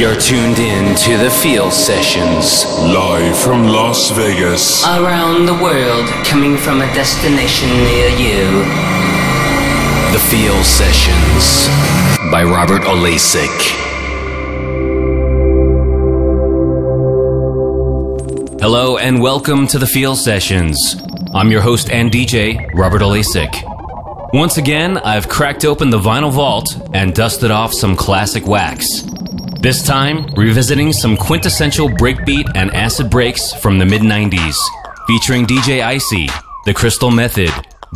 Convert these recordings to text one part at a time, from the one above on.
You're tuned in to The Feel Sessions. Live from Las Vegas. Around the world, coming from a destination near you. The Feel Sessions by Robert Olasek. Hello and welcome to The Feel Sessions. I'm your host and DJ, Robert Olasek. Once again, I've cracked open the vinyl vault and dusted off some classic wax. This time, revisiting some quintessential breakbeat and acid breaks from the mid-90s, featuring DJ Icey, The Crystal Method,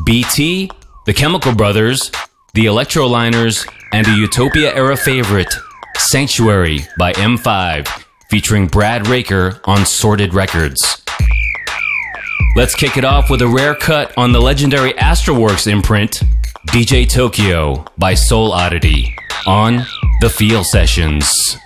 BT, The Chemical Brothers, The Electroliners, and a Utopia-era favorite, Sanctuary by M5. Featuring Brad Raker on Sorted Records. Let's kick it off with a rare cut on the legendary Astralwerks imprint, DJ Tokyo by Soul Oddity on The Feel Sessions.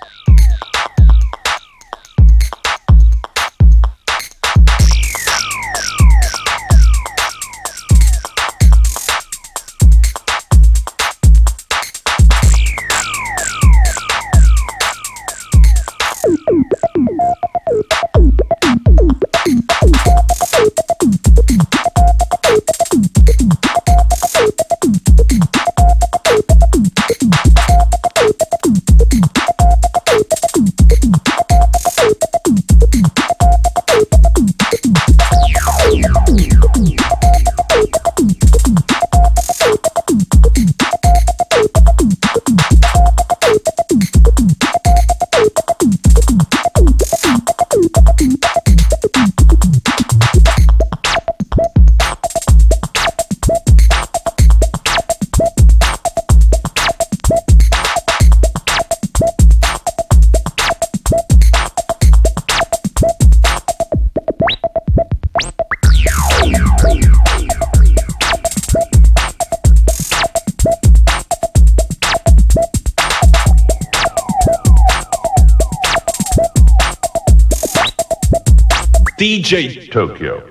DJ Tokyo.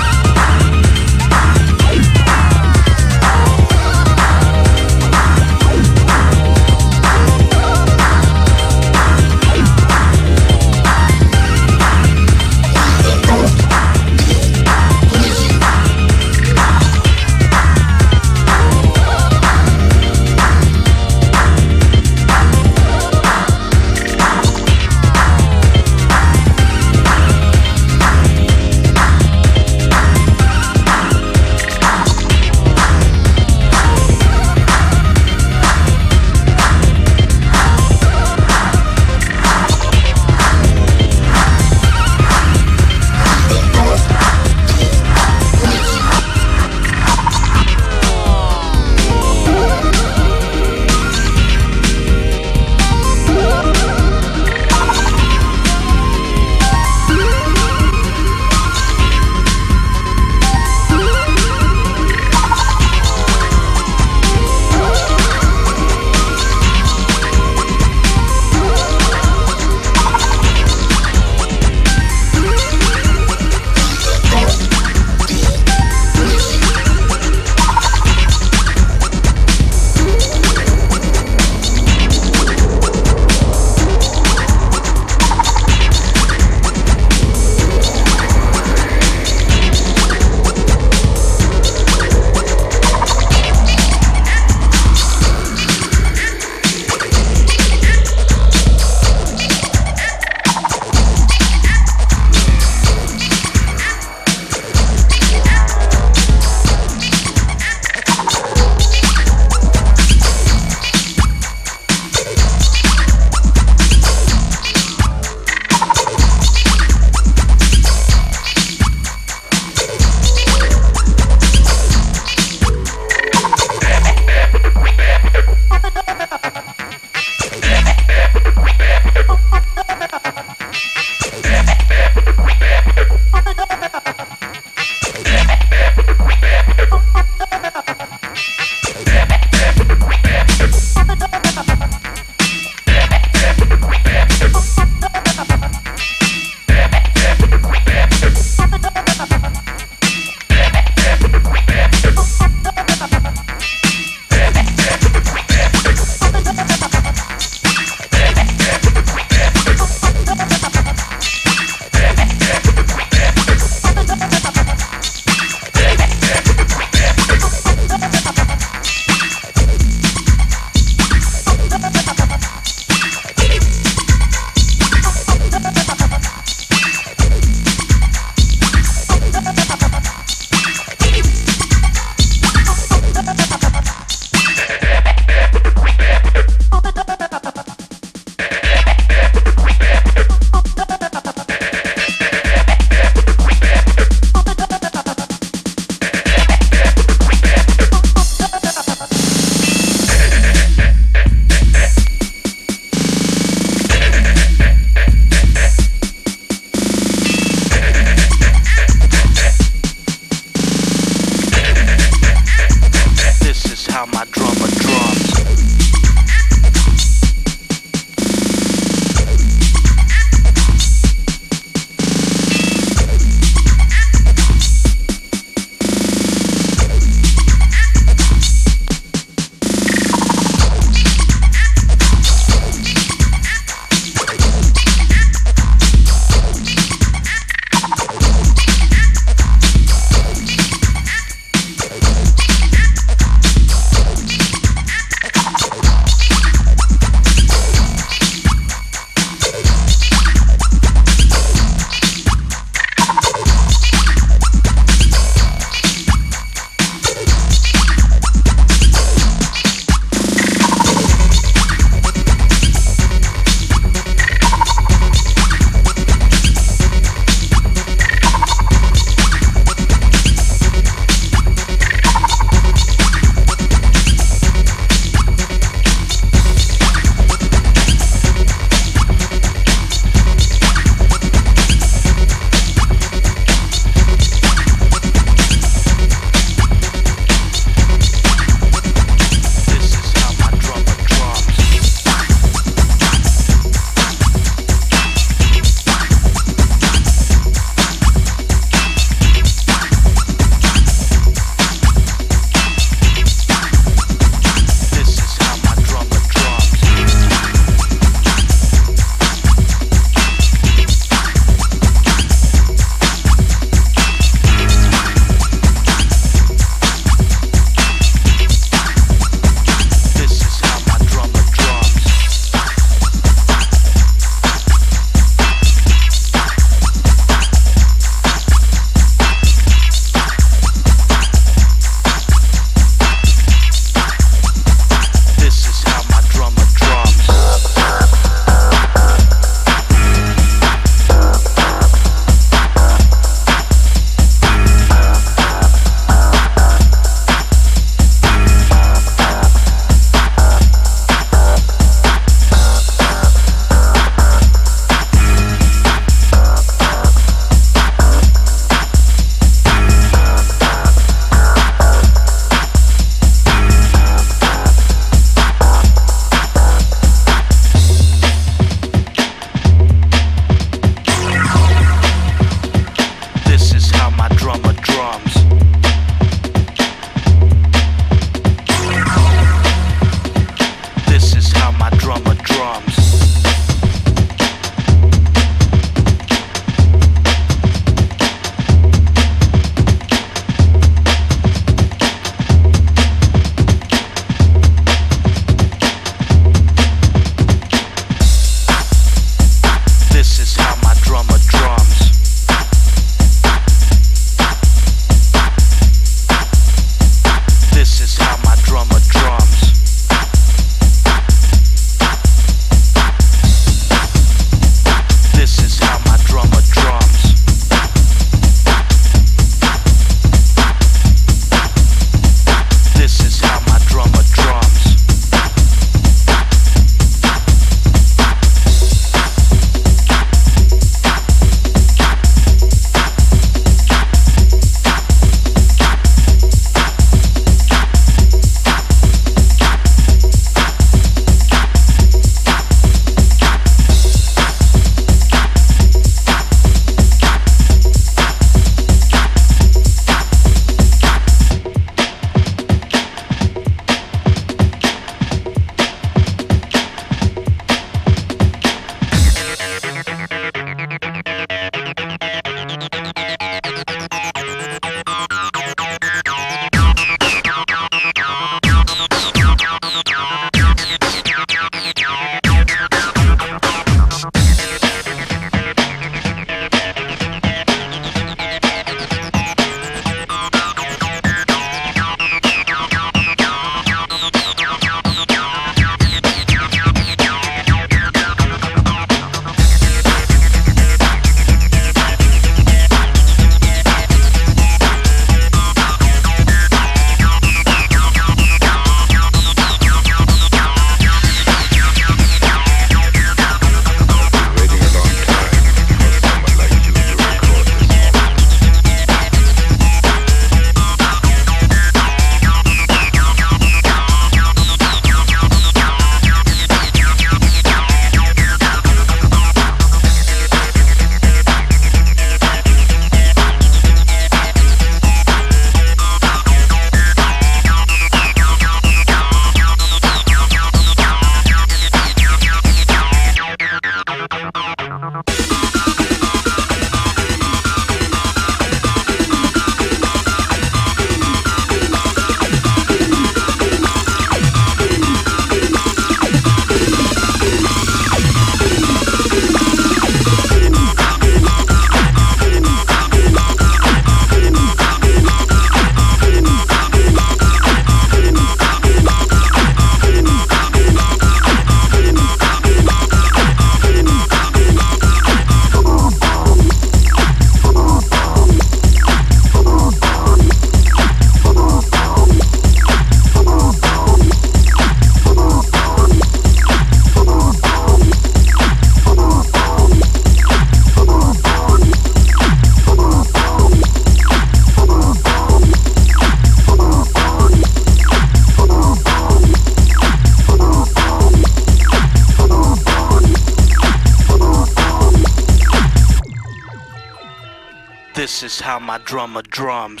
this is how my drummer drums.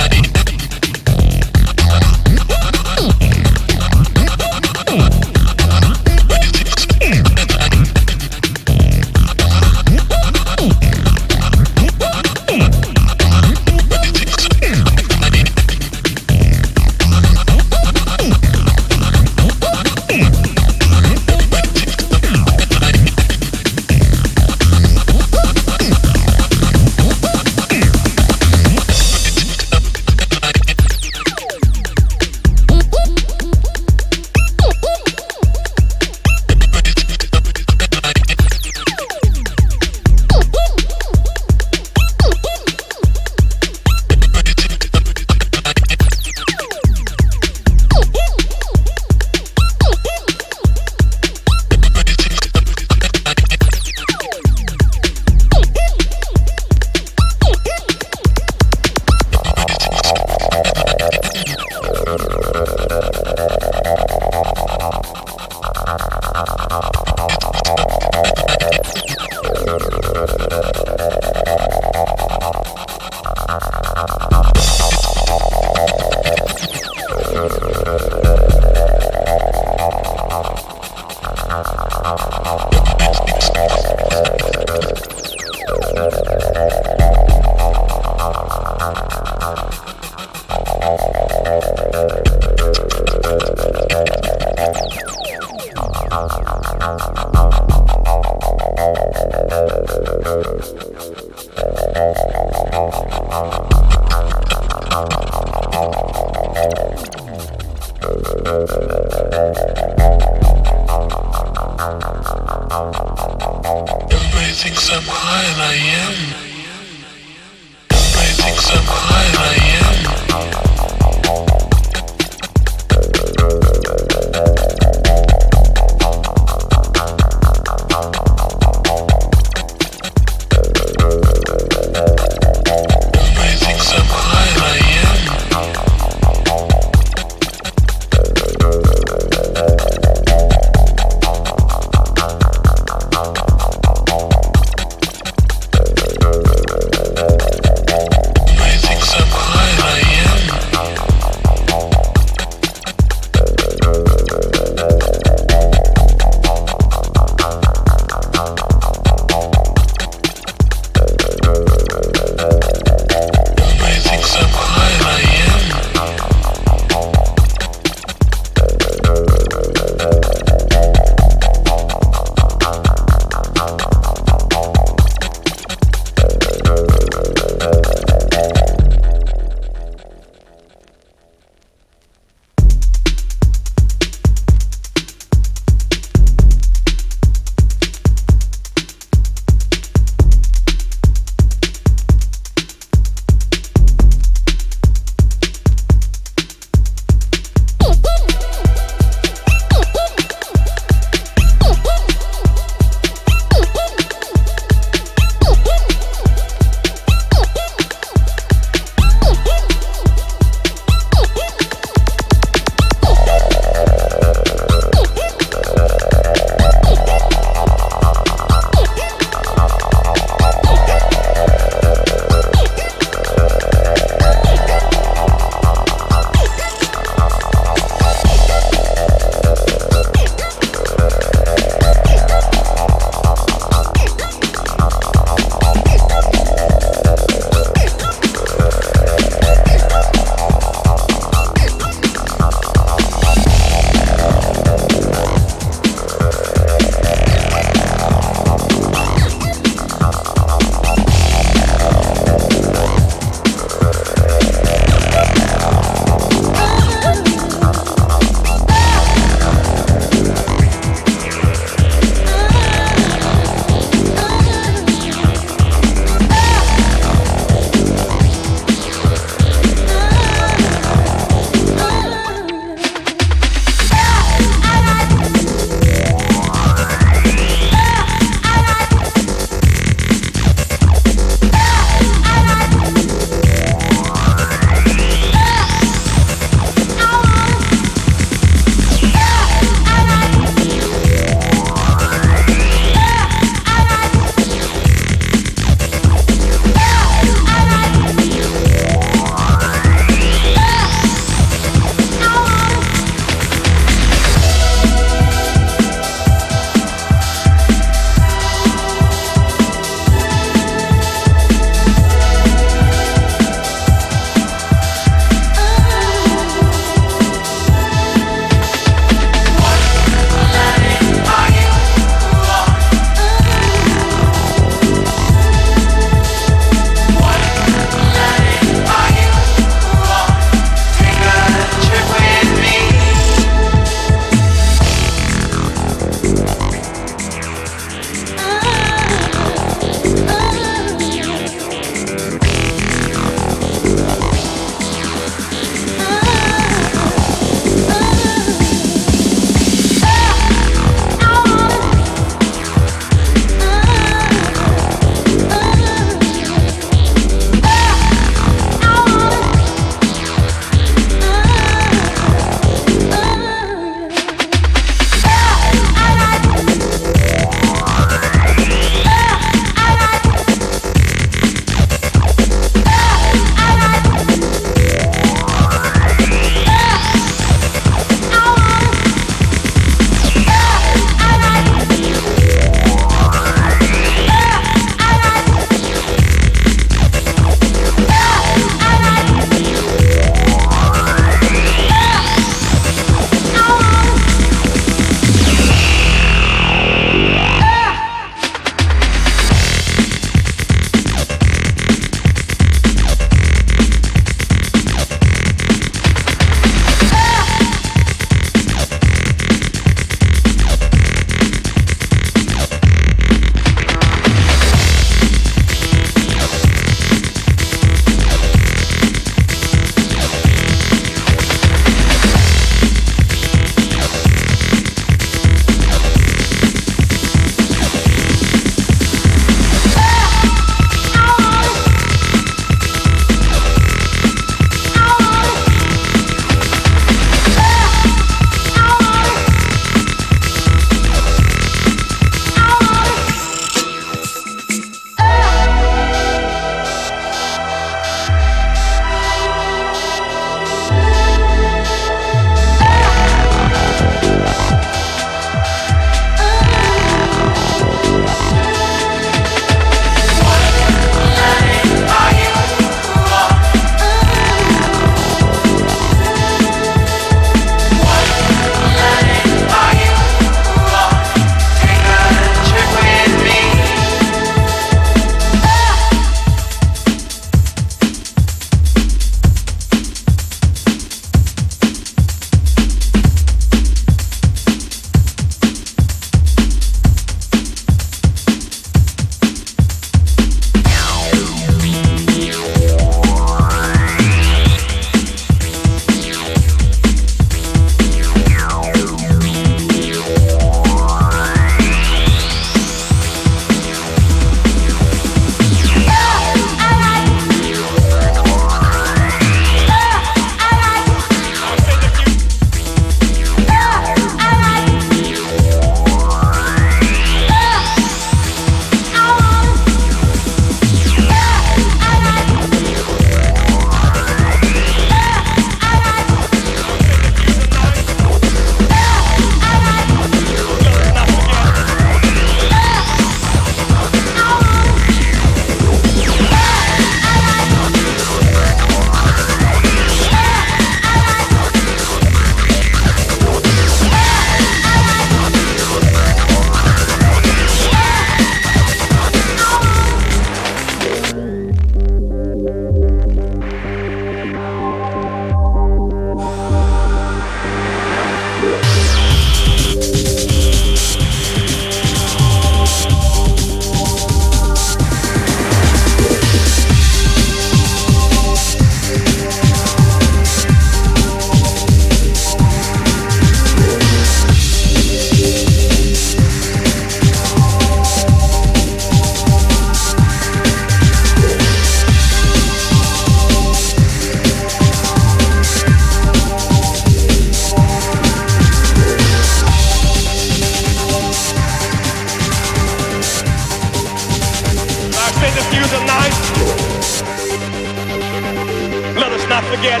again. There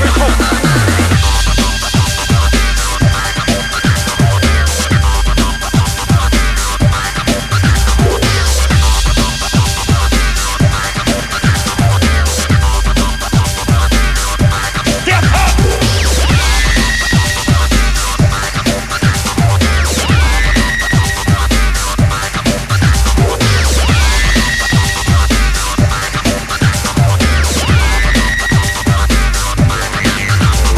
we go.